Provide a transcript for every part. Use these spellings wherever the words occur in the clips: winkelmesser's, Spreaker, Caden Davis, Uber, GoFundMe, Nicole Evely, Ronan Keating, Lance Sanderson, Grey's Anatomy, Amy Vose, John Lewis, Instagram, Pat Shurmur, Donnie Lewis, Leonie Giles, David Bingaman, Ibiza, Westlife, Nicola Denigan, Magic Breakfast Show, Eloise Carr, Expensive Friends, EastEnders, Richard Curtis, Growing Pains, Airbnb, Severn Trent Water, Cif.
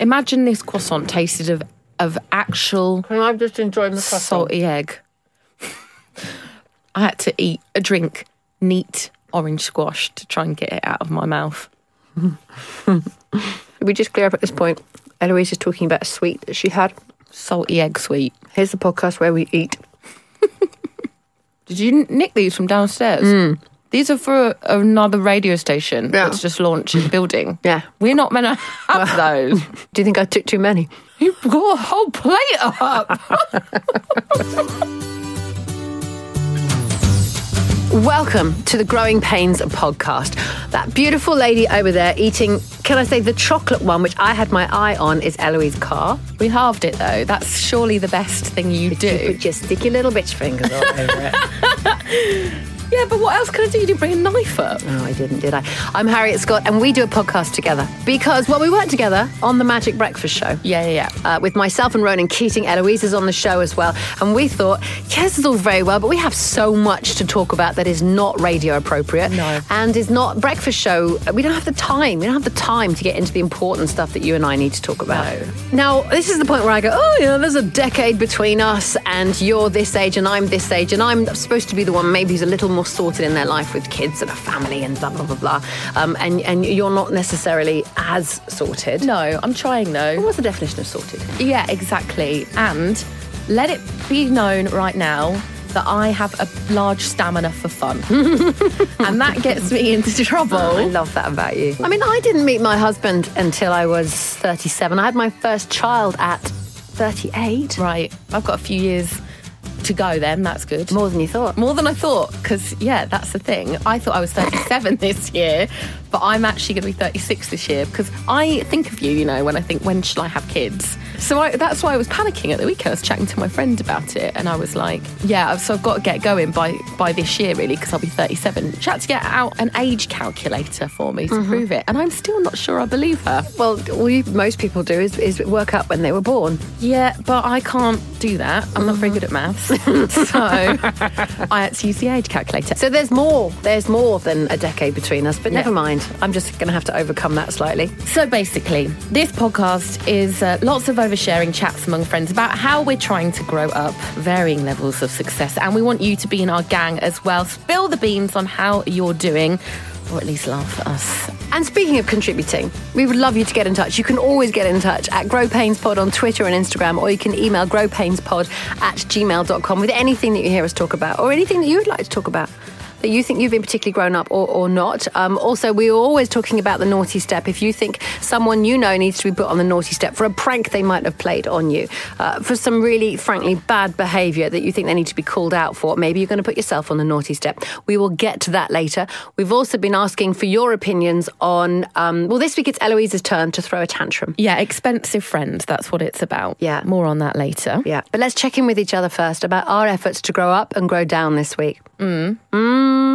Imagine this croissant tasted of actual... Can I just enjoy the croissant? Salty egg. I had to eat a drink, neat orange squash, to try and get it out of my mouth. We just clear up at this point. Eloise is talking about a sweet that she had. Salty egg sweet. Here's the podcast where we eat. Did you nick these from downstairs? Mm. These are for another radio station that's just launched in the building. Yeah. We're not meant to have those. Do you think I took too many? You brought a whole plate up. Welcome to the Growing Pains podcast. That beautiful lady over there eating, can I say, the chocolate one, which I had my eye on, is Eloise Carr. We halved it, though. That's surely the best thing you do. You could just stick your little bitch fingers all over it. Yeah, but what else could I do? You didn't bring a knife up. No, I didn't, did I? I'm Harriet Scott, and we do a podcast together because, well, we work together on the Magic Breakfast Show. Yeah. With myself and Ronan Keating. Eloise is on the show as well. And we thought, yes, it's all very well, but we have so much to talk about that is not radio appropriate. No. And is not breakfast show. We don't have the time. We don't have the time to get into the important stuff that you and I need to talk about. No. Now, this is the point where I go, there's a decade between us, and you're this age, and I'm this age, and I'm supposed to be the one maybe who's a little more sorted in their life with kids and a family and blah, blah, blah, blah. And you're not necessarily as sorted. No, I'm trying though. Well, what's the definition of sorted? Yeah, exactly. And let it be known right now that I have a large stamina for fun. And that gets me into trouble. Oh, I love that about you. I mean, I didn't meet my husband until I was 37. I had my first child at 38. Right. I've got a few years to go then, that's good. More than you thought. More than I thought, because, yeah, that's the thing. I thought I was 37 this year, but I'm actually going to be 36 this year, because I think of you, when I think, when shall I have kids? So that's why I was panicking at the weekend. I was chatting to my friend about it, and I was like, yeah, so I've got to get going by this year, really, because I'll be 37. She had to get out an age calculator for me to prove it, and I'm still not sure I believe her. Well, most people do is work out when they were born. Yeah, but I can't do that. I'm not very good at maths. So I had to use the age calculator. So there's more than a decade between us, but never mind. I'm just going to have to overcome that slightly. So basically, this podcast is lots of oversharing chats among friends about how we're trying to grow up, varying levels of success, and we want you to be in our gang as well. Spill the beans on how you're doing, or at least laugh at us. And speaking of contributing, we would love you to get in touch. You can always get in touch at growpainspod on Twitter and Instagram, or you can email growpainspod@gmail.com with anything that you hear us talk about, or anything that you would like to talk about that you think you've been particularly grown up or not. Also, we're always talking about the naughty step. If you think someone you know needs to be put on the naughty step for a prank they might have played on you, for some really, frankly, bad behaviour that you think they need to be called out for, maybe you're going to put yourself on the naughty step. We will get to that later. We've also been asking for your opinions on... well, this week it's Eloise's turn to throw a tantrum. Yeah, expensive friend, that's what it's about. Yeah. More on that later. Yeah, but let's check in with each other first about our efforts to grow up and grow down this week.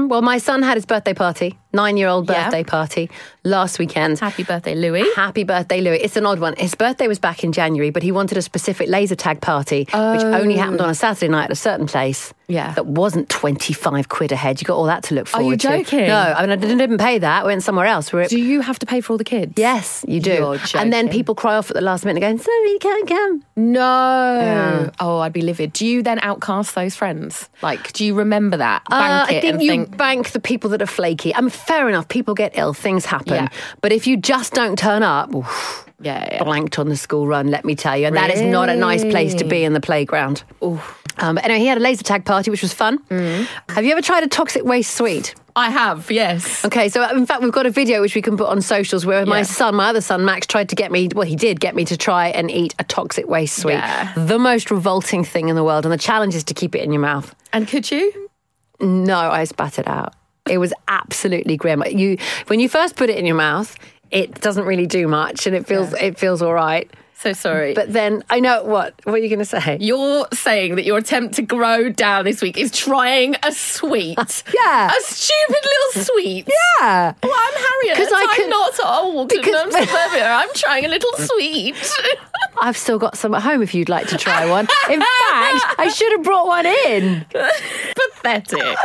Well, my son had his birthday party, 9-year-old birthday party, last weekend. Happy birthday, Louis. Happy birthday, Louis. It's an odd one. His birthday was back in January, but he wanted a specific laser tag party, which only happened on a Saturday night at a certain place. Yeah. That wasn't 25 quid a head. You got all that to look forward to. Are you joking? No, I mean, I didn't pay that. I went somewhere else. Do you have to pay for all the kids? Yes, you do. You're joking. And then people cry off at the last minute and go, sorry, you can't come. No. Yeah. Oh, I'd be livid. Do you then outcast those friends? Like, do you remember that? Bank it, I think, and bank the people that are flaky. I mean, fair enough, people get ill, things happen. Yeah. But if you just don't turn up... Oof. Yeah. Blanked on the school run, let me tell you. And that is not a nice place to be in the playground. But anyway, he had a laser tag party, which was fun. Have you ever tried a toxic waste sweet? I have, yes. Okay, so in fact, we've got a video which we can put on socials where my other son, Max, tried to get me, well, he did get me to try and eat a toxic waste sweet. Yeah. The most revolting thing in the world. And the challenge is to keep it in your mouth. And could you? No, I spat it out. It was absolutely grim. When you first put it in your mouth... It doesn't really do much, and it feels all right. So sorry. But then, I know, what are you going to say? You're saying that your attempt to grow down this week is trying a sweet. Yeah. A stupid little sweet. Yeah. Well, I'm Harriet. Because I'm not old. Because I'm trying a little sweet. I've still got some at home if you'd like to try one. In fact, I should have brought one in. Pathetic.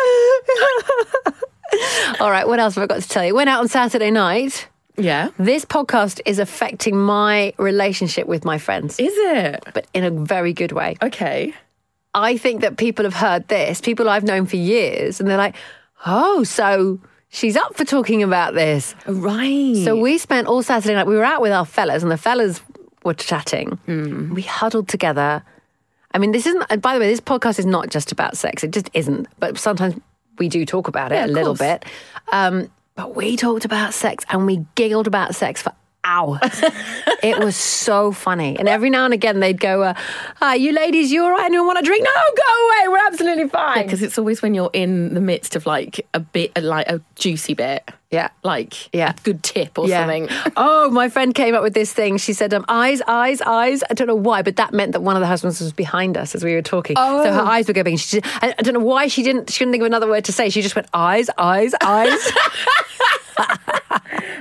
All right, what else have I got to tell you? Went out on Saturday night. Yeah. This podcast is affecting my relationship with my friends. Is it? But in a very good way. Okay. I think that people have heard this, people I've known for years, and they're like, oh, so she's up for talking about this. Right. So we spent all Saturday night, we were out with our fellas, and the fellas were chatting. Mm. We huddled together. I mean, this isn't, by the way, this podcast is not just about sex. It just isn't. But sometimes we do talk about it a little bit. But we talked about sex and we giggled about sex for hours. It was so funny. And every now and again they'd go, you ladies, you all right? Anyone want a drink? No, go away. We're absolutely fine. Because it's always when you're in the midst of like a bit, like a juicy bit. Yeah. Like a good tip or something. Oh, my friend came up with this thing. She said, eyes. I don't know why, but that meant that one of the husbands was behind us as we were talking. Oh. So her eyes were going. She just, I don't know why she couldn't think of another word to say. She just went, eyes.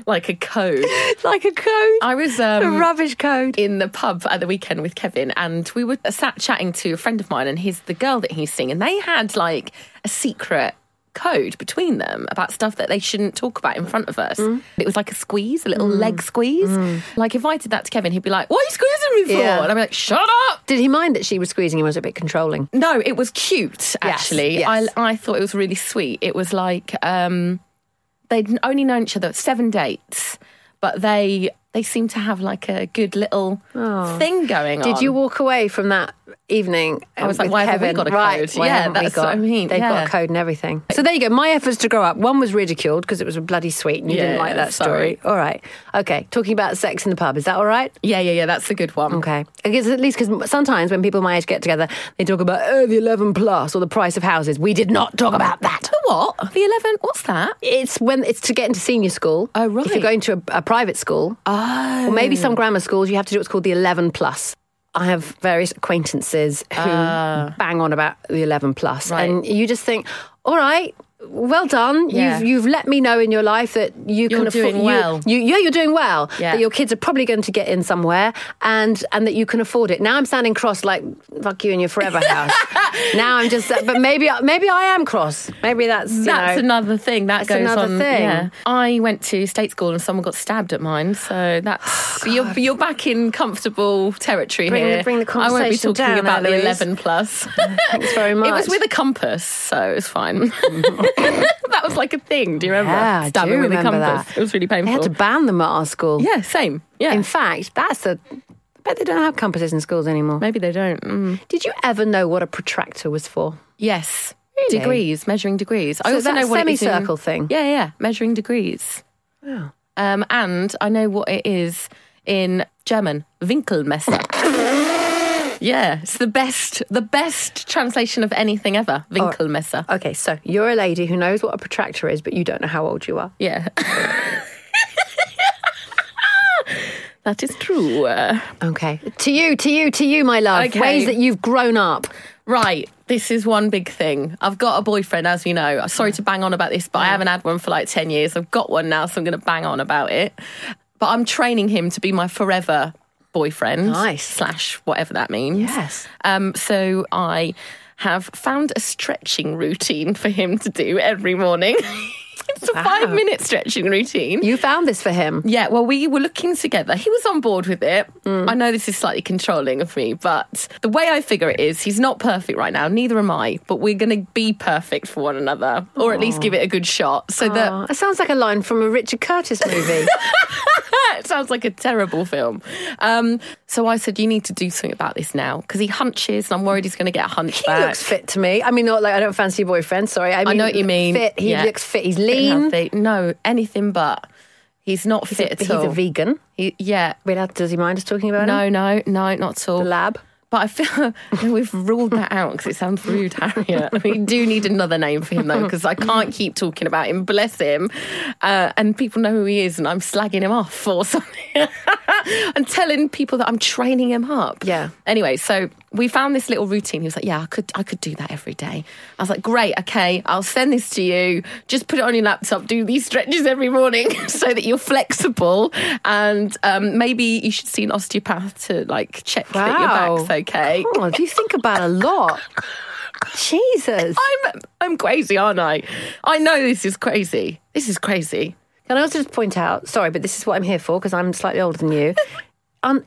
Like a code. I was a rubbish code. In the pub at the weekend with Kevin, and we were sat chatting to a friend of mine and the girl that he's seeing, and they had like a secret code between them about stuff that they shouldn't talk about in front of us. Mm. It was like a squeeze, a little leg squeeze. Mm. Like if I did that to Kevin, he'd be like, what are you squeezing me for? Yeah. And I'd be like, shut up! Did he mind that she was squeezing him? Was it a bit controlling? No, it was cute, actually. Yes. I thought it was really sweet. It was like... they'd only known each other 7 dates, but they seemed to have like a good little thing going on. Did you walk away from that evening? I was like, why haven't we got a code? Yeah, that's what I mean. They've got a code and everything. So there you go. My efforts to grow up. One was ridiculed because it was bloody sweet and you didn't like that story. All right. Okay. Talking about sex in the pub. Is that all right? Yeah. That's a good one. Okay. I guess at least because sometimes when people my age get together, they talk about, the 11 plus or the price of houses. We did not talk about that. The what? The 11? What's that? It's to get into senior school. Oh, right. If you're going to a private school. Oh. Or maybe some grammar schools, you have to do what's called the 11 plus. I have various acquaintances who bang on about the 11 plus. Right. And you just think, all right, well done. Yeah. You've let me know in your life that you're can afford... Well. You're doing well. Yeah. That your kids are probably going to get in somewhere and that you can afford it. Now I'm standing cross like, fuck you and your forever house. Now I'm just... But maybe I am cross. Maybe that's another thing. That goes on. Yeah. I went to state school and someone got stabbed at mine, so that's... you're back in comfortable territory here. Bring the conversation I won't be talking down about there, the 11 plus. Thanks very much. It was with a compass, so it was fine. That was like a thing. Do you remember? Yeah, stabbing I do with remember a compass. That. It was really painful. They had to ban them at our school. Yeah, same. Yeah. In fact, I bet they don't have compasses in schools anymore. Maybe they don't. Mm. Did you ever know what a protractor was for? Yes. Really? Measuring degrees. So I also know what it is. That semicircle thing. Yeah. Measuring degrees. Oh. And I know what it is in German. Winkelmesser. Yeah, it's the best translation of anything ever, Winkelmesser. Oh, okay, so you're a lady who knows what a protractor is, but you don't know how old you are. Yeah. That is true. Okay. To you, my love, okay. Ways that you've grown up. Right, this is one big thing. I've got a boyfriend, as you know. I'm sorry to bang on about this, but I haven't had one for like 10 years. I've got one now, so I'm going to bang on about it. But I'm training him to be my forever boyfriend. Nice. / whatever that means. Yes. So I have found a stretching routine for him to do every morning. It's a 5-minute stretching routine. You found this for him? Yeah, well, we were looking together. He was on board with it. Mm. I know this is slightly controlling of me, but the way I figure it is he's not perfect right now, neither am I, but we're going to be perfect for one another, or at least give it a good shot. So that sounds like a line from a Richard Curtis movie. It sounds like a terrible film. So I said, you need to do something about this now, because he hunches and I'm worried he's going to get a hunchback. He looks fit to me. I mean, not like I don't fancy your boyfriend, sorry. I mean, I know what you mean. Fit. He looks fit. He's lean. Healthy. No, anything but. He's not fit at all. He's a vegan. Does he mind us talking about him? No, not at all. The lab. But I feel we've ruled that out because it sounds rude, Harriet. We do need another name for him, though, because I can't keep talking about him. Bless him. And people know who he is and I'm slagging him off or something. I'm telling people that I'm training him up. Yeah. Anyway, so we found this little routine. He was like, yeah, I could do that every day. I was like, great, okay, I'll send this to you. Just put it on your laptop. Do these stretches every morning so that you're flexible. And maybe you should see an osteopath to, like, check that your back's okay. God, do you think about a lot? Jesus. I'm crazy, aren't I? I know this is crazy. Can I also just point out, sorry, but this is what I'm here for because I'm slightly older than you.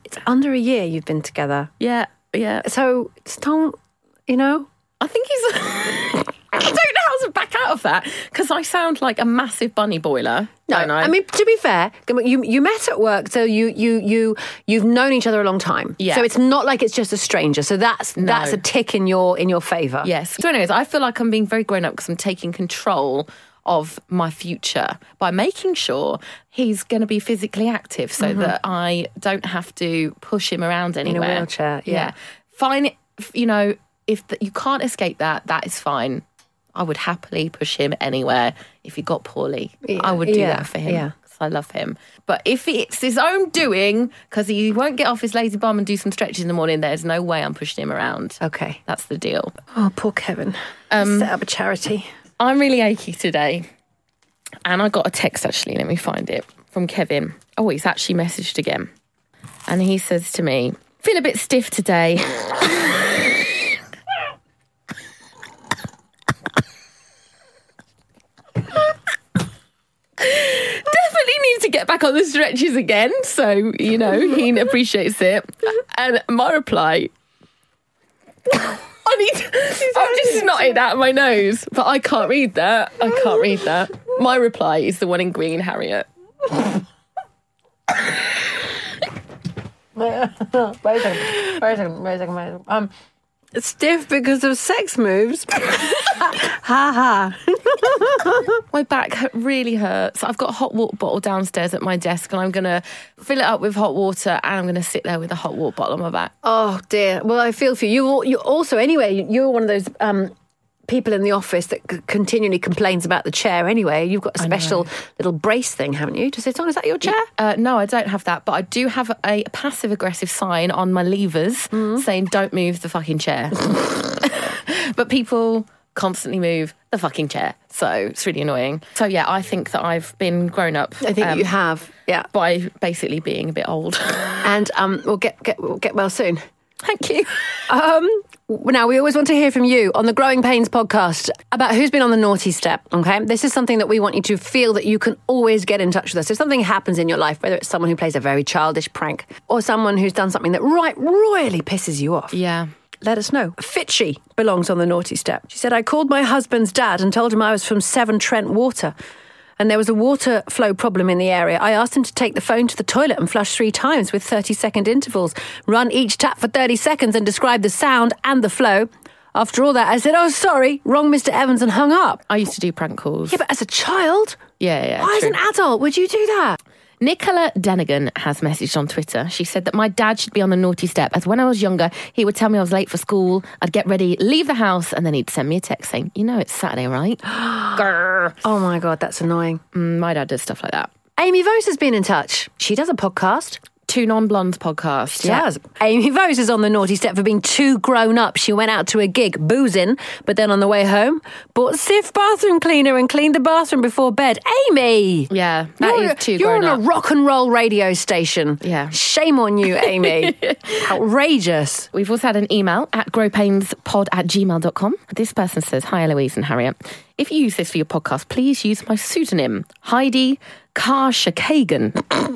It's under a year you've been together. Yeah, yeah. So don't, you know? I think he's... I don't know how to back out of that because I sound like a massive bunny boiler. No, I mean, to be fair, you met at work, so you've known each other a long time. Yeah. So it's not like it's just a stranger. So that's a tick in your favour. Yes. So anyways, I feel like I'm being very grown up because I'm taking control of my future by making sure he's going to be physically active, so that I don't have to push him around anywhere. In a wheelchair, yeah. Fine, you know, if you can't escape that, that is fine. I would happily push him anywhere if he got poorly. Yeah, I would do that for him because I love him. But if it's his own doing, because he won't get off his lazy bum and do some stretches in the morning, there's no way I'm pushing him around. Okay. That's the deal. Oh, poor Kevin. Set up a charity. I'm really achy today. And I got a text, actually, let me find it, from Kevin. Oh, he's actually messaged again. And he says to me, feel a bit stiff today. To get back on the stretches again, so you know he appreciates it. And my reply, I'm just snotted out my nose, but I can't read that. My reply is the one in green, Harriet. Wait a second. Stiff because of sex moves. Ha ha. My back really hurts. I've got a hot water bottle downstairs at my desk and I'm going to fill it up with hot water and I'm going to sit there with a hot water bottle on my back. Oh dear. Well, I feel for you. You also, anyway, you're one of those people in the office that continually complains about the chair anyway. You've got a special little brace thing, haven't you, to sit on? Is that your chair? No, I don't have that, but I do have a passive-aggressive sign on my levers saying, don't move the fucking chair. But people constantly move the fucking chair, so it's really annoying. So yeah, I think that I've been grown up. I think you have, yeah. By basically being a bit old. And we'll get well soon. Thank you. Now, we always want to hear from you on the Growing Pains podcast about who's been on the naughty step, okay? This is something that we want you to feel that you can always get in touch with us. If something happens in your life, whether it's someone who plays a very childish prank or someone who's done something that royally pisses you off. Yeah. Let us know. Fitchy belongs on the naughty step. She said, I called my husband's dad and told him I was from Severn Trent Water and there was a water flow problem in the area. I asked him to take the phone to the toilet and flush 3 times with 30-second intervals. Run each tap for 30 seconds and describe the sound and the flow. After all that, I said, oh, sorry, wrong Mr. Evans, and hung up. I used to do prank calls. Yeah, but as a child? Yeah, why, true. As an adult, would you do that? Nicola Denigan has messaged on Twitter. She said that my dad should be on the naughty step, as when I was younger, he would tell me I was late for school, I'd get ready, leave the house, and then he'd send me a text saying, you know it's Saturday, right? Grr. Oh my God, that's annoying. My dad does stuff like that. Amy Vose has been in touch. She does a podcast. Two Non-Blondes podcast. Yes. Yeah. Amy Vose is on the naughty step for being too grown up. She went out to a gig boozing, but then on the way home, bought Cif bathroom cleaner and cleaned the bathroom before bed. Amy! Yeah, you're too grown up. You're on a rock and roll radio station. Yeah. Shame on you, Amy. Outrageous. We've also had an email at growpainspod@gmail.com. This person says, hi Eloise and Harriet. If you use this for your podcast, please use my pseudonym, Heidi Karshakagan.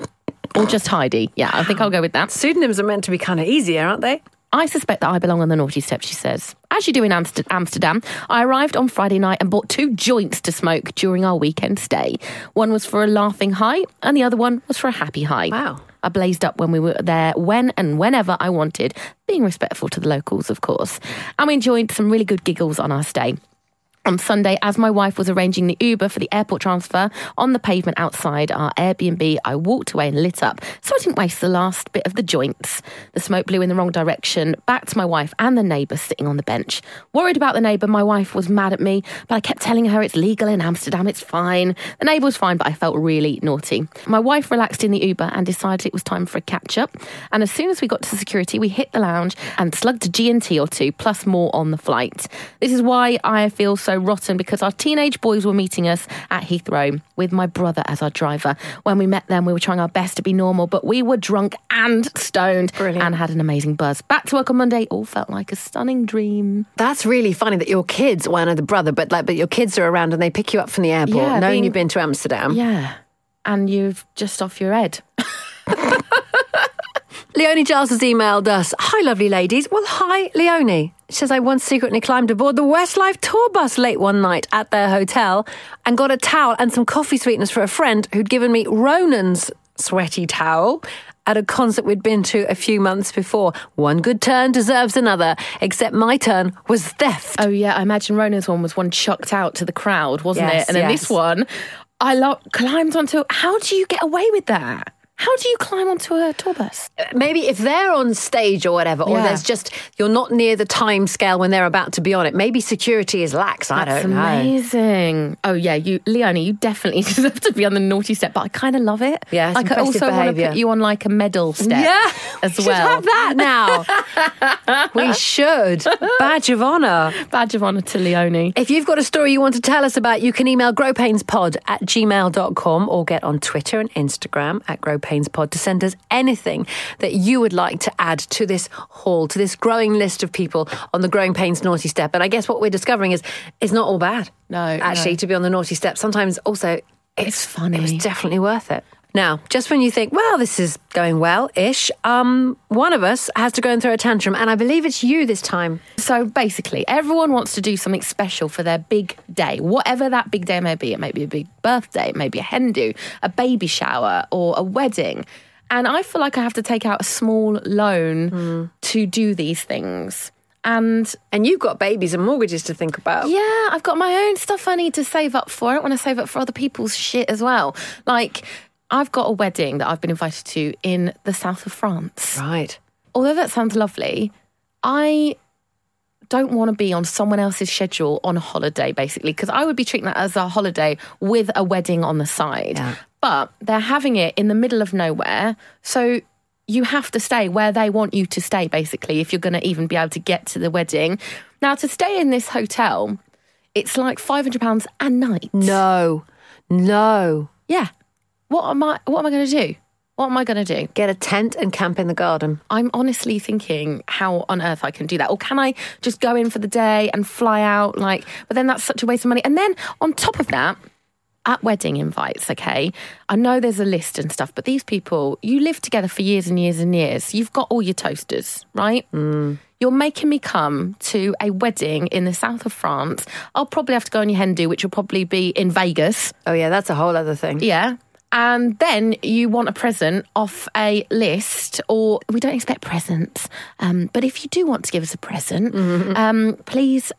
Or just Heidi. Yeah, I think I'll go with that. Pseudonyms are meant to be kind of easier, aren't they? I suspect that I belong on the naughty step, she says. As you do in Amsterdam, I arrived on Friday night and bought 2 joints to smoke during our weekend stay. One was for a laughing high and the other one was for a happy high. Wow. I blazed up when we were there, when and whenever I wanted, being respectful to the locals, of course. And we enjoyed some really good giggles on our stay. On Sunday, as my wife was arranging the Uber for the airport transfer on the pavement outside our Airbnb, I walked away and lit up, so I didn't waste the last bit of the joints. The smoke blew in the wrong direction, back to my wife and the neighbour sitting on the bench. Worried about the neighbour, my wife was mad at me, but I kept telling her it's legal in Amsterdam, it's fine. The neighbour was fine, but I felt really naughty. My wife relaxed in the Uber and decided it was time for a catch-up, and as soon as we got to security, we hit the lounge and slugged a G&T or two, plus more on the flight. This is why I feel so rotten, because our teenage boys were meeting us at Heathrow with my brother as our driver. When we met them, we were trying our best to be normal, but we were drunk and stoned. Brilliant. And had an amazing buzz. Back to work on Monday, all felt like a stunning dream. That's really funny that your kids, well, I know the brother, but your kids are around and they pick you up from the airport, knowing you've been to Amsterdam. Yeah. and you're just off your head. Leonie Giles has emailed us. Hi, lovely ladies. Well, hi, Leonie. She says, I once secretly climbed aboard the Westlife tour bus late one night at their hotel and got a towel and some coffee sweeteners for a friend who'd given me Ronan's sweaty towel at a concert we'd been to a few months before. One good turn deserves another, except my turn was theft. Oh, yeah, I imagine Ronan's one was one chucked out to the crowd, wasn't it? And then this one, I climbed onto... How do you get away with that? How do you climb onto a tour bus? Maybe if they're on stage or whatever, or there's just, you're not near the time scale when they're about to be on it. Maybe security is lax, I don't know. That's amazing. Oh yeah, Leonie, you definitely deserve to be on the naughty step, but I kind of love it. Yeah, it's impressive behaviour. I also want to put you on like a medal step as well. We should have that now. We should. Badge of honour. Badge of honour to Leonie. If you've got a story you want to tell us about, you can email growpainspod@gmail.com or get on Twitter and Instagram at growpainspod to send us anything that you would like to add to this haul, to this growing list of people on the Growing Pains naughty step. And I guess what we're discovering is it's not all bad. No, actually, to be on the naughty step. Sometimes also it's funny. It was definitely worth it. Now, just when you think, well, this is going well-ish, one of us has to go and throw a tantrum, and I believe it's you this time. So basically, everyone wants to do something special for their big day, whatever that big day may be. It may be a big birthday, it may be a hen do, a baby shower, or a wedding. And I feel like I have to take out a small loan to do these things. And you've got babies and mortgages to think about. Yeah, I've got my own stuff I need to save up for. I don't want to save up for other people's shit as well. Like... I've got a wedding that I've been invited to in the south of France. Right. Although that sounds lovely, I don't want to be on someone else's schedule on a holiday, basically, because I would be treating that as a holiday with a wedding on the side. Yeah. But they're having it in the middle of nowhere, so you have to stay where they want you to stay, basically, if you're going to even be able to get to the wedding. Now, to stay in this hotel, it's like £500 a night. No. Yeah. What am I going to do? Get a tent and camp in the garden. I'm honestly thinking how on earth I can do that. Or can I just go in for the day and fly out? But then that's such a waste of money. And then on top of that, at wedding invites, okay, I know there's a list and stuff, but these people, you live together for years and years and years. You've got all your toasters, right? You're making me come to a wedding in the south of France. I'll probably have to go on your hen do, which will probably be in Vegas. Oh, yeah, that's a whole other thing. Yeah. And then you want a present off a list, or we don't expect presents. But if you do want to give us a present, please,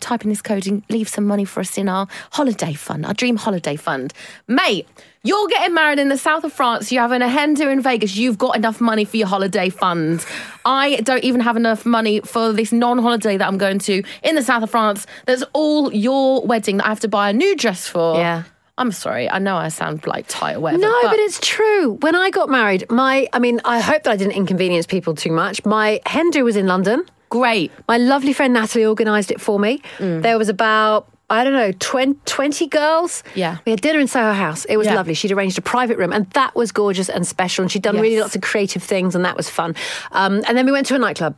type in this code and leave some money for us in our holiday fund, our dream holiday fund. Mate, you're getting married in the south of France. You're having a hen do in Vegas. You've got enough money for your holiday fund. I don't even have enough money for this non-holiday that I'm going to in the south of France. That's all your wedding that I have to buy a new dress for. Yeah. I'm sorry, I know I sound like tight or whatever. No, but it's true. When I got married, I hope that I didn't inconvenience people too much. My hen do was in London. Great. My lovely friend Natalie organised it for me. There was about, 20 girls. Yeah. We had dinner in Soho House. It was lovely. She'd arranged a private room, and that was gorgeous and special, and she'd done really lots of creative things, and that was fun. And then we went to a nightclub.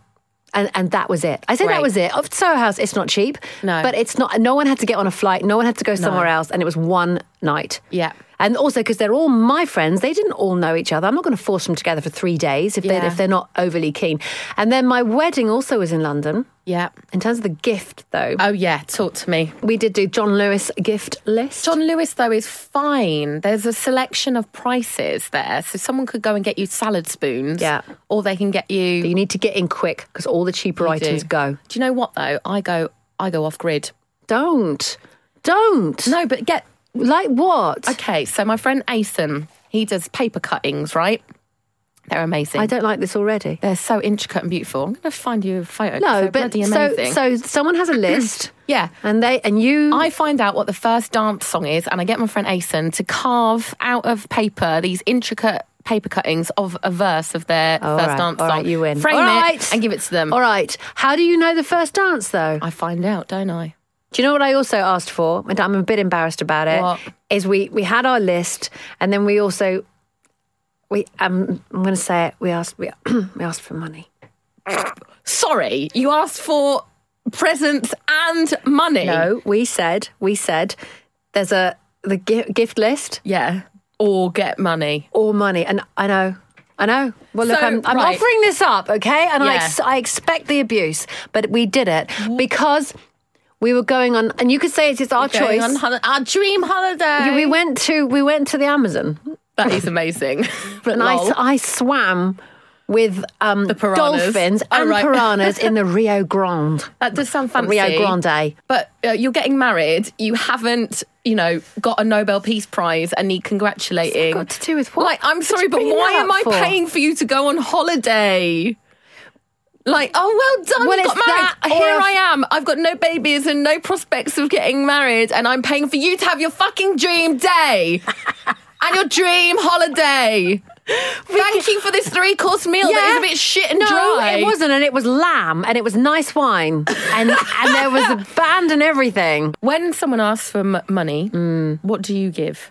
And that was it. I say that was it. Soho House, it's not cheap. No. But it's not, no one had to get on a flight. No one had to go somewhere else. And it was one night. Yeah. And also, because they're all my friends, they didn't all know each other. I'm not going to force them together for 3 days if they're not overly keen. And then my wedding also was in London. Yeah. In terms of the gift, though. Oh, yeah. Talk to me. We did do John Lewis gift list. John Lewis, though, is fine. There's a selection of prices there. So someone could go and get you salad spoons. Yeah. Or they can get you... But you need to get in quick because all the cheaper items go. Do you know what, though? I go off-grid. Don't. No, but get... Like what? Okay, so my friend Asen, he does paper cuttings, right? They're amazing. I don't like this already. They're so intricate and beautiful. I'm going to find you a photo. No, so but so someone has a list. Yeah. I find out what the first dance song is, and I get my friend Asen to carve out of paper these intricate paper cuttings of a verse of their first dance song. All right, you win. Frame it and give it to them. All right. How do you know the first dance, though? I find out, don't I? Do you know what I also asked for? And I'm a bit embarrassed about it. What? Is we had our list, and then we also I'm going to say it. We asked for money. Sorry, you asked for presents and money. No, we said there's the gift list. Yeah. Or get money. Or money. And I know. Well, look, so, I'm right. offering this up, okay? And yeah. I expect the abuse, but we did it because we were going on, and you could say it's just our choice. Our dream holiday. Yeah, we went to the Amazon. That is amazing. And I swam with the piranhas. Dolphins and piranhas in the Rio Grande. That does sound fancy. Rio Grande. But you're getting married. You haven't, got a Nobel Peace Prize and need congratulating. What's that got to do with what? Like, I'm sorry, but why am I paying for you to go on holiday? Like, oh, well done, well, you got married. Here I am. I've got no babies and no prospects of getting married and I'm paying for you to have your fucking dream day. And your dream holiday. Thank you for this three-course meal that is a bit shit and dry. No, it wasn't, and it was lamb, and it was nice wine, and there was a band and everything. When someone asks for money, what do you give?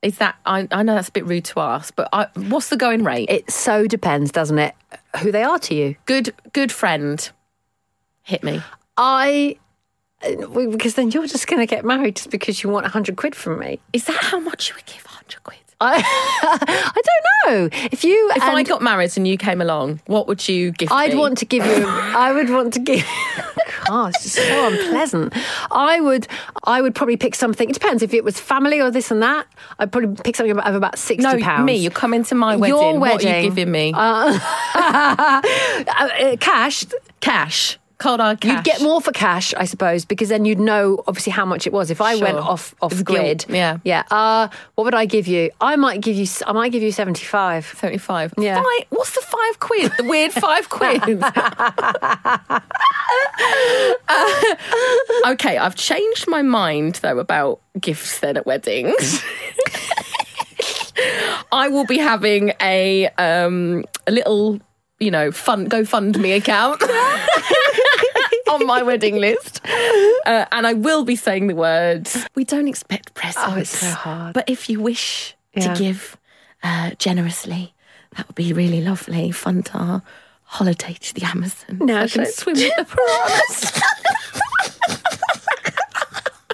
Is that I know that's a bit rude to ask, but what's the going rate? It so depends, doesn't it, who they are to you. Good friend. Hit me. Because then you're just going to get married just because you want 100 quid from me. Is that how much you would give? 100 quid? I don't know. If I got married and you came along, what would you give me? I would want to give... Gosh, it's so unpleasant. I would probably pick something. It depends if it was family or this and that. I'd probably pick something of about £60. No, me. You're coming to my wedding. Your wedding. What are you giving me? Cash. Cold hard cash. You'd get more for cash, I suppose, because then you'd know obviously how much it was. If I went off grid, yeah. What would I give you? I might give you 75. 75. Yeah. What's the £5? The weird £5. Okay, I've changed my mind though about gifts then at weddings. I will be having a little, GoFundMe account. On my wedding list. And I will be saying the words, we don't expect presents. Oh, it's so hard. But if you wish to give generously, that would be really lovely. Fund our holiday to the Amazon. Now so I can swim with the piranhas.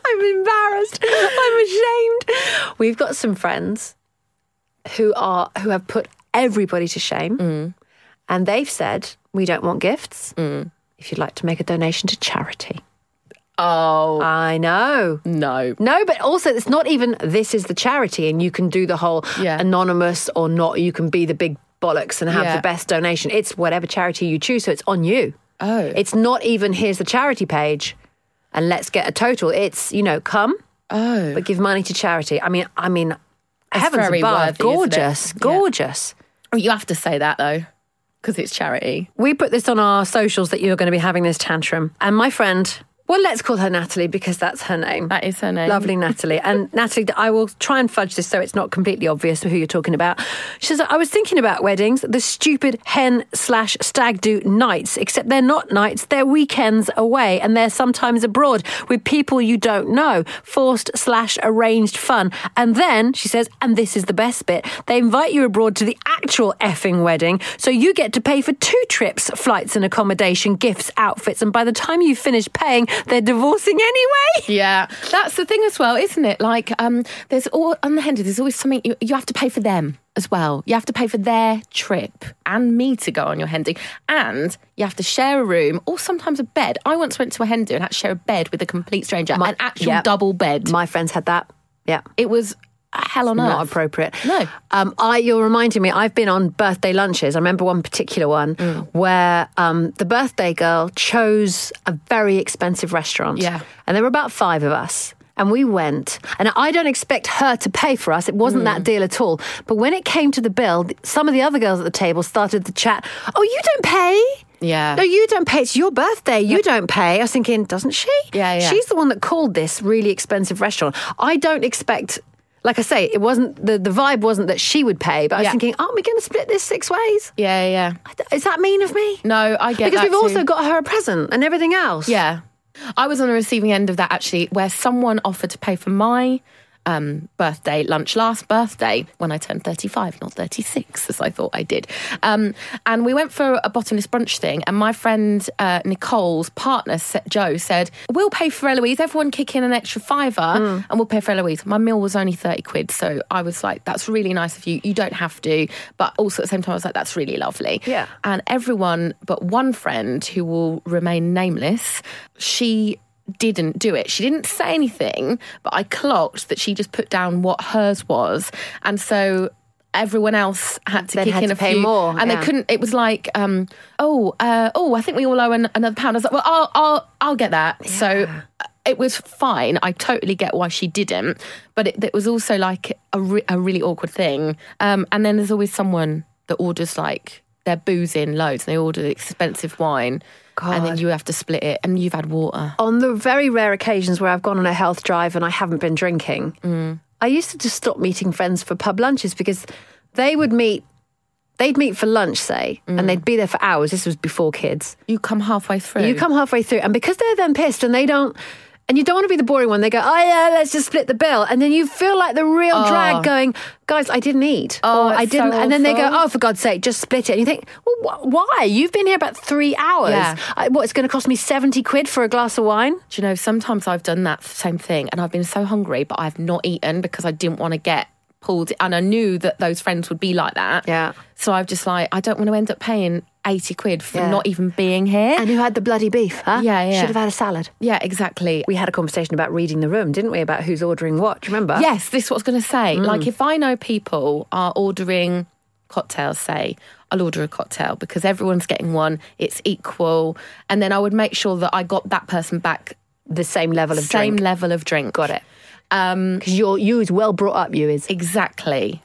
I'm embarrassed. I'm ashamed. We've got some friends who have put everybody to shame. Mm. And they've said, we don't want gifts. Mm. If you'd like to make a donation to charity. Oh. I know. No. No, but also it's not even this is the charity and you can do the whole anonymous or not. You can be the big bollocks and have the best donation. It's whatever charity you choose, so it's on you. Oh. It's not even here's the charity page and let's get a total. It's, come. Oh. But give money to charity. I mean, that's heavens above. Worthy, gorgeous. Yeah. You have to say that though. Because it's charity. We put this on our socials that you're going to be having this tantrum. And my friend, well, let's call her Natalie because that's her name. That is her name. Lovely Natalie. And Natalie, I will try and fudge this so it's not completely obvious who you're talking about. She says, I was thinking about weddings, the stupid hen/stag do nights, except they're not nights, they're weekends away and they're sometimes abroad with people you don't know, forced/arranged fun. And then, she says, and this is the best bit, they invite you abroad to the actual effing wedding, so you get to pay for 2 trips, flights and accommodation, gifts, outfits, and by the time you finish paying, they're divorcing anyway. Yeah, that's the thing as well, isn't it? Like, there's all on the Henry. There's always something you have to pay for them as well. You have to pay for their trip and me to go on your Henry, and you have to share a room or sometimes a bed. I once went to a Henry and had to share a bed with a complete stranger, an actual double bed. My friends had that. Yeah, it was. Hell on earth. Not appropriate. No. You're reminding me, I've been on birthday lunches. I remember one particular one where the birthday girl chose a very expensive restaurant. Yeah. And there were about 5 of us. And we went. And I don't expect her to pay for us. It wasn't that deal at all. But when it came to the bill, some of the other girls at the table started to chat, oh, you don't pay? Yeah. No, you don't pay. It's your birthday. You don't pay. I was thinking, doesn't she? Yeah. She's the one that called this really expensive restaurant. I don't expect... Like I say, it wasn't the vibe wasn't that she would pay, but I was thinking, aren't we going to split this 6 ways? Yeah. Is that mean of me? No, I get because that because we've also got her a present and everything else. Yeah. I was on the receiving end of that actually, where someone offered to pay for my last birthday, when I turned 35, not 36, as I thought I did. And we went for a botanist brunch thing, and my friend Nicole's partner, Joe, said, we'll pay for Eloise, everyone kick in an extra £5, and we'll pay for Eloise. My meal was only 30 quid, so I was like, that's really nice of you, you don't have to. But also at the same time, I was like, that's really lovely. Yeah. And everyone but one friend, who will remain nameless, she didn't do it. She didn't say anything, but I clocked that she just put down what hers was. And so everyone else had to kick in a few more. And they couldn't. It was like, I think we all owe another pound. I was like, well, I'll get that. Yeah. So it was fine. I totally get why she didn't. But it was also like a really awkward thing. And then there's always someone that orders like their booze in loads, and they order expensive wine. God. And then you have to split it, and you've had water. On the very rare occasions where I've gone on a health drive and I haven't been drinking, I used to just stop meeting friends for pub lunches, because they'd meet for lunch, say, and they'd be there for hours. This was before kids. You come halfway through. And because they're then pissed and they don't... And you don't want to be the boring one. They go, oh yeah, let's just split the bill. And then you feel like the real drag going, guys, I didn't eat. Oh, I didn't. So and then they go, oh, for God's sake, just split it. And you think, well, why? You've been here about 3 hours. Yeah. It's going to cost me 70 quid for a glass of wine? Do you know, sometimes I've done that same thing, and I've been so hungry, but I've not eaten because I didn't want to get pulled. And I knew that those friends would be like that. Yeah. So I've just like, I don't want to end up paying 80 quid for not even being here. And who had the bloody beef, huh? Yeah. Should have had a salad. Yeah, exactly. We had a conversation about reading the room, didn't we? About who's ordering what, do you remember? Yes, this is what I was going to say. Like, if I know people are ordering cocktails, say, I'll order a cocktail because everyone's getting one, it's equal. And then I would make sure that I got that person back the same level of drink. Got it. Because you is well brought up, you is. Exactly.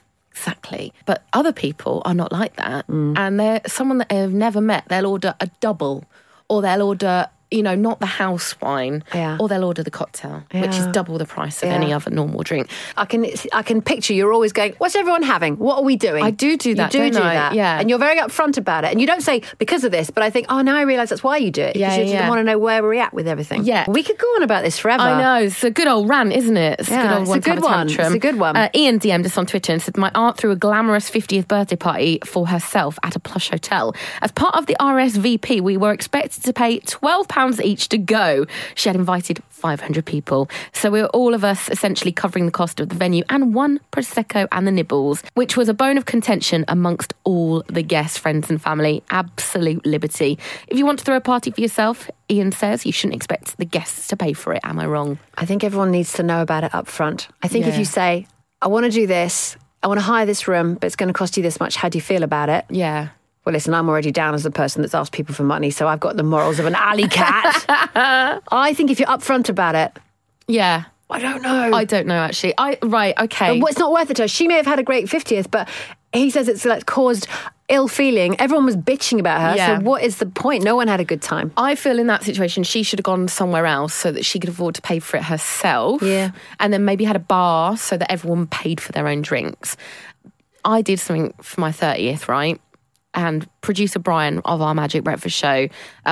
But other people are not like that. And they're someone that I've never met. They'll order a double, or they'll order, not the house wine, or they'll order the cocktail, which is double the price of any other normal drink. I can picture you're always going, what's everyone having? What are we doing? I do that, don't I? Yeah. And you're very upfront about it. And you don't say, because of this, but I think, oh, now I realise that's why you do it. Because you want to know where we're at with everything. Yeah. We could go on about this forever. I know. It's a good old rant, isn't it? It's a good one. Ian DM'd us on Twitter and said, my aunt threw a glamorous 50th birthday party for herself at a plush hotel. As part of the RSVP, we were expected to pay £12 each to go. She had invited 500 people. So we were all of us essentially covering the cost of the venue and one Prosecco and the nibbles, which was a bone of contention amongst all the guests, friends and family. Absolute liberty. If you want to throw a party for yourself, Ian says, you shouldn't expect the guests to pay for it. Am I wrong? I think everyone needs to know about it up front. I think if you say, I want to do this, I want to hire this room, but it's going to cost you this much, how do you feel about it? Yeah. Well, listen, I'm already down as the person that's asked people for money, so I've got the morals of an alley cat. I think if you're upfront about it... Yeah. I don't know, actually. Right, okay. Well, it's not worth it to her. She may have had a great 50th, but he says it's like caused ill feeling. Everyone was bitching about her, so what is the point? No one had a good time. I feel in that situation, she should have gone somewhere else so that she could afford to pay for it herself. Yeah. And then maybe had a bar so that everyone paid for their own drinks. I did something for my 30th, right? And producer Brian of our Magic Breakfast Show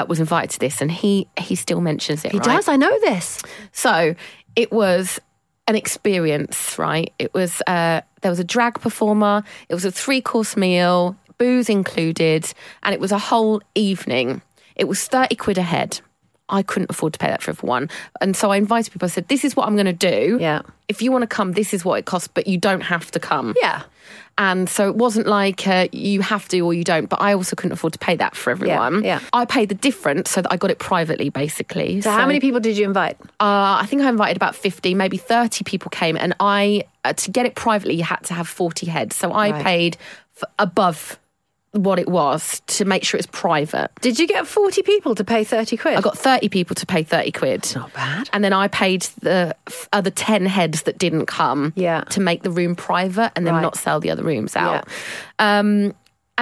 was invited to this, and he still mentions it, right? He does, I know this. So it was an experience, right? It was, there was a drag performer, it was a 3-course meal, booze included, and it was a whole evening. It was 30 quid a head. I couldn't afford to pay that for everyone. And so I invited people, I said, this is what I'm going to do. Yeah. If you want to come, this is what it costs, but you don't have to come. Yeah. And so it wasn't like you have to or you don't, but I also couldn't afford to pay that for everyone. Yeah. I paid the difference so that I got it privately, basically. So how many people did you invite? I think I invited about 50, maybe 30 people came, and I to get it privately, you had to have 40 heads. So I paid above what it was to make sure it's private. Did you get 40 people to pay 30 quid? I got 30 people to pay 30 quid. That's not bad. And then I paid the other 10 heads that didn't come to make the room private and then not sell the other rooms out. Yeah. And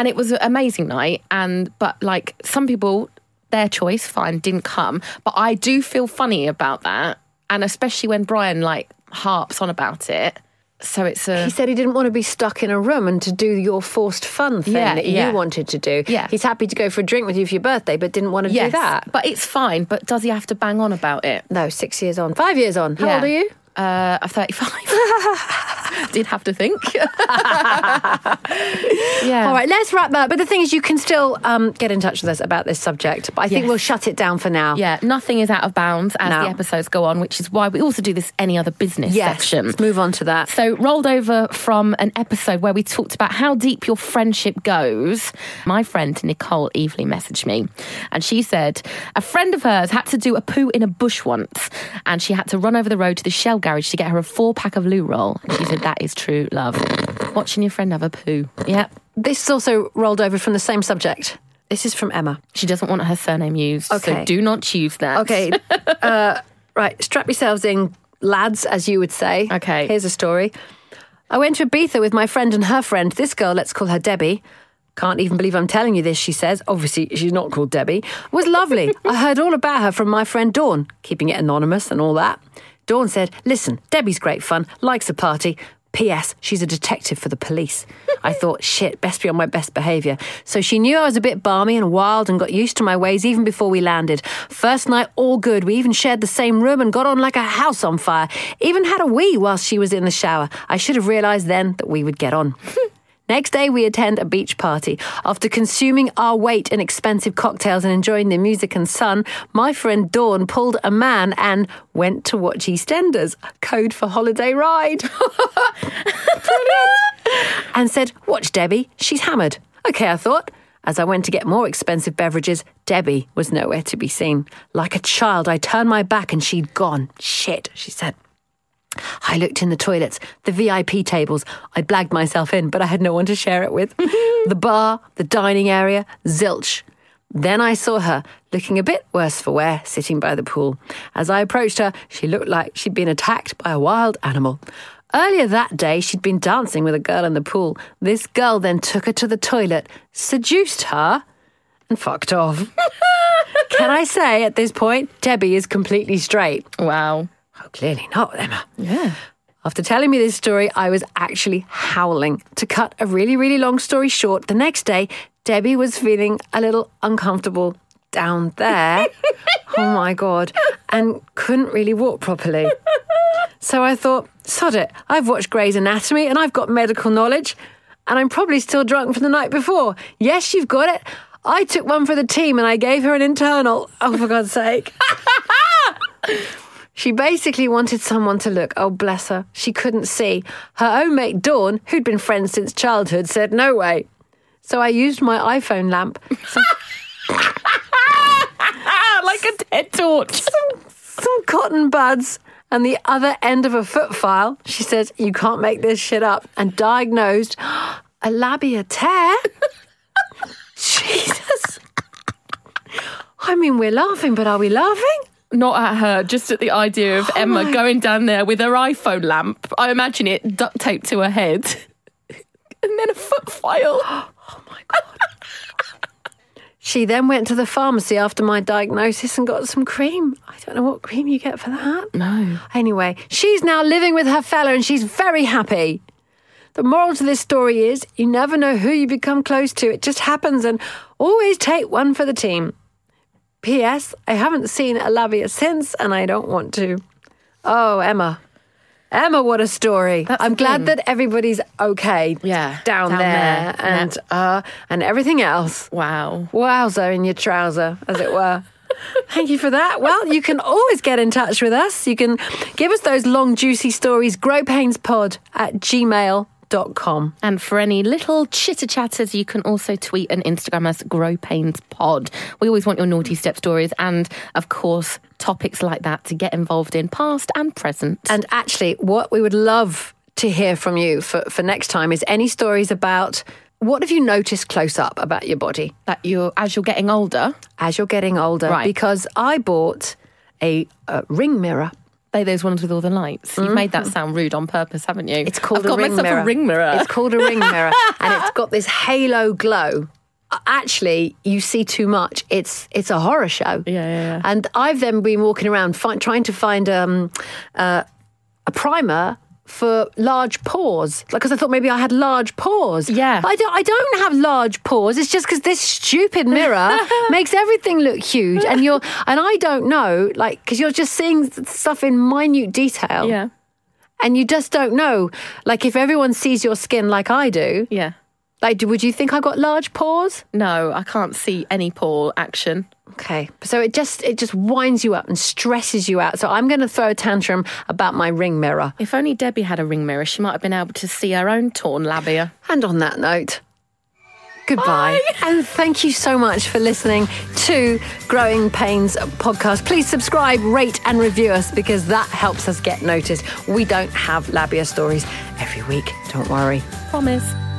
it was an amazing night. But like some people, their choice, fine, didn't come. But I do feel funny about that. And especially when Brian like harps on about it. So it's he said he didn't want to be stuck in a room and to do your forced fun thing that you wanted to do. Yeah. He's happy to go for a drink with you for your birthday, but didn't want to do that. But it's fine. But does he have to bang on about it? No, 6 years on. 5 years on. How old are you? I'm 35. Did have to think. Yeah. All right, let's wrap that. But the thing is, you can still get in touch with us about this subject. But I think we'll shut it down for now. Yeah, nothing is out of bounds as the episodes go on, which is why we also do this Any Other Business section. Let's move on to that. So rolled over from an episode where we talked about how deep your friendship goes, my friend Nicole Evely messaged me. And she said a friend of hers had to do a poo in a bush once. And she had to run over the road to the Shell garage to get her a 4-pack of loo roll. And she said, that is true love. Watching your friend have a poo. Yeah. This is also rolled over from the same subject. This is from Emma. She doesn't want her surname used, so do not use that. Okay. Right, strap yourselves in, lads, as you would say. Okay. Here's a story. I went to Ibiza with my friend and her friend. This girl, let's call her Debbie. Can't even believe I'm telling you this, she says. Obviously, she's not called Debbie. Was lovely. I heard all about her from my friend Dawn, keeping it anonymous and all that. Dawn said, listen, Debbie's great fun, likes a party. P.S. She's a detective for the police. I thought, shit, best be on my best behaviour. So she knew I was a bit barmy and wild and got used to my ways even before we landed. First night, all good. We even shared the same room and got on like a house on fire. Even had a wee whilst she was in the shower. I should have realised then that we would get on. Next day, we attend a beach party. After consuming our weight in expensive cocktails and enjoying the music and sun, my friend Dawn pulled a man and went to watch EastEnders, code for holiday ride. And said, watch Debbie, she's hammered. Okay, I thought. As I went to get more expensive beverages, Debbie was nowhere to be seen. Like a child, I turned my back and she'd gone. Shit, she said. I looked in the toilets, the VIP tables. I blagged myself in, but I had no one to share it with. The bar, the dining area, zilch. Then I saw her, looking a bit worse for wear, sitting by the pool. As I approached her, she looked like she'd been attacked by a wild animal. Earlier that day, she'd been dancing with a girl in the pool. This girl then took her to the toilet, seduced her, and fucked off. Can I say, at this point, Debbie is completely straight. Wow. Oh, clearly not, Emma. Yeah. After telling me this story, I was actually howling. To cut a really, really long story short, the next day, Debbie was feeling a little uncomfortable down there. Oh, my God. And couldn't really walk properly. So I thought, sod it. I've watched Grey's Anatomy and I've got medical knowledge and I'm probably still drunk from the night before. Yes, you've got it. I took one for the team and I gave her an internal. Oh, for God's sake. She basically wanted someone to look. Oh, bless her. She couldn't see. Her own mate, Dawn, who'd been friends since childhood, said, no way. So I used my iPhone lamp. Like a dead torch. Some cotton buds and the other end of a foot file. She said, you can't make this shit up. And diagnosed a labia tear. Jesus. I mean, we're laughing, but are we laughing? Not at her, just at the idea of Emma going down there with her iPhone lamp. I imagine it duct taped to her head. And then a foot file. Oh, my God. She then went to the pharmacy after my diagnosis and got some cream. I don't know what cream you get for that. No. Anyway, she's now living with her fella and she's very happy. The moral to this story is you never know who you become close to. It just happens and always take one for the team. P.S. I haven't seen a labia since and I don't want to. Oh, Emma. Emma, what a story. That's I'm glad that everybody's okay down there. And everything else. Wow. Wowza in your trouser, as it were. Thank you for that. Well, you can always get in touch with us. You can give us those long, juicy stories, growpainspod@gmail.com. And for any little chitter-chatters, you can also tweet and Instagram us, growpainspod. We always want your naughty step stories and, of course, topics like that to get involved in, past and present. And actually, what we would love to hear from you for next time is any stories about what have you noticed close up about your body? As you're getting older? As you're getting older. Right. Because I bought a ring mirror. They're those ones with all the lights. You've made that sound rude on purpose, haven't you? It's called a ring mirror. I've got myself a ring mirror. It's called a ring mirror. And it's got this halo glow. Actually, you see too much. It's a horror show. Yeah. And I've then been walking around trying to find a primer for large pores, because I thought maybe I had large pores. Yeah. I don't have large pores. It's just because this stupid mirror makes everything look huge. And I don't know, because you're just seeing stuff in minute detail. Yeah. And you just don't know. Like, if everyone sees your skin like I do... Yeah. Like, would you think I got large pores? No, I can't see any pore action. Okay. So it just winds you up and stresses you out. So I'm going to throw a tantrum about my ring mirror. If only Debbie had a ring mirror, she might have been able to see her own torn labia. And on that note... Goodbye. Bye. And thank you so much for listening to Growing Pains podcast. Please subscribe, rate and review us because that helps us get noticed. We don't have labia stories every week. Don't worry. Promise.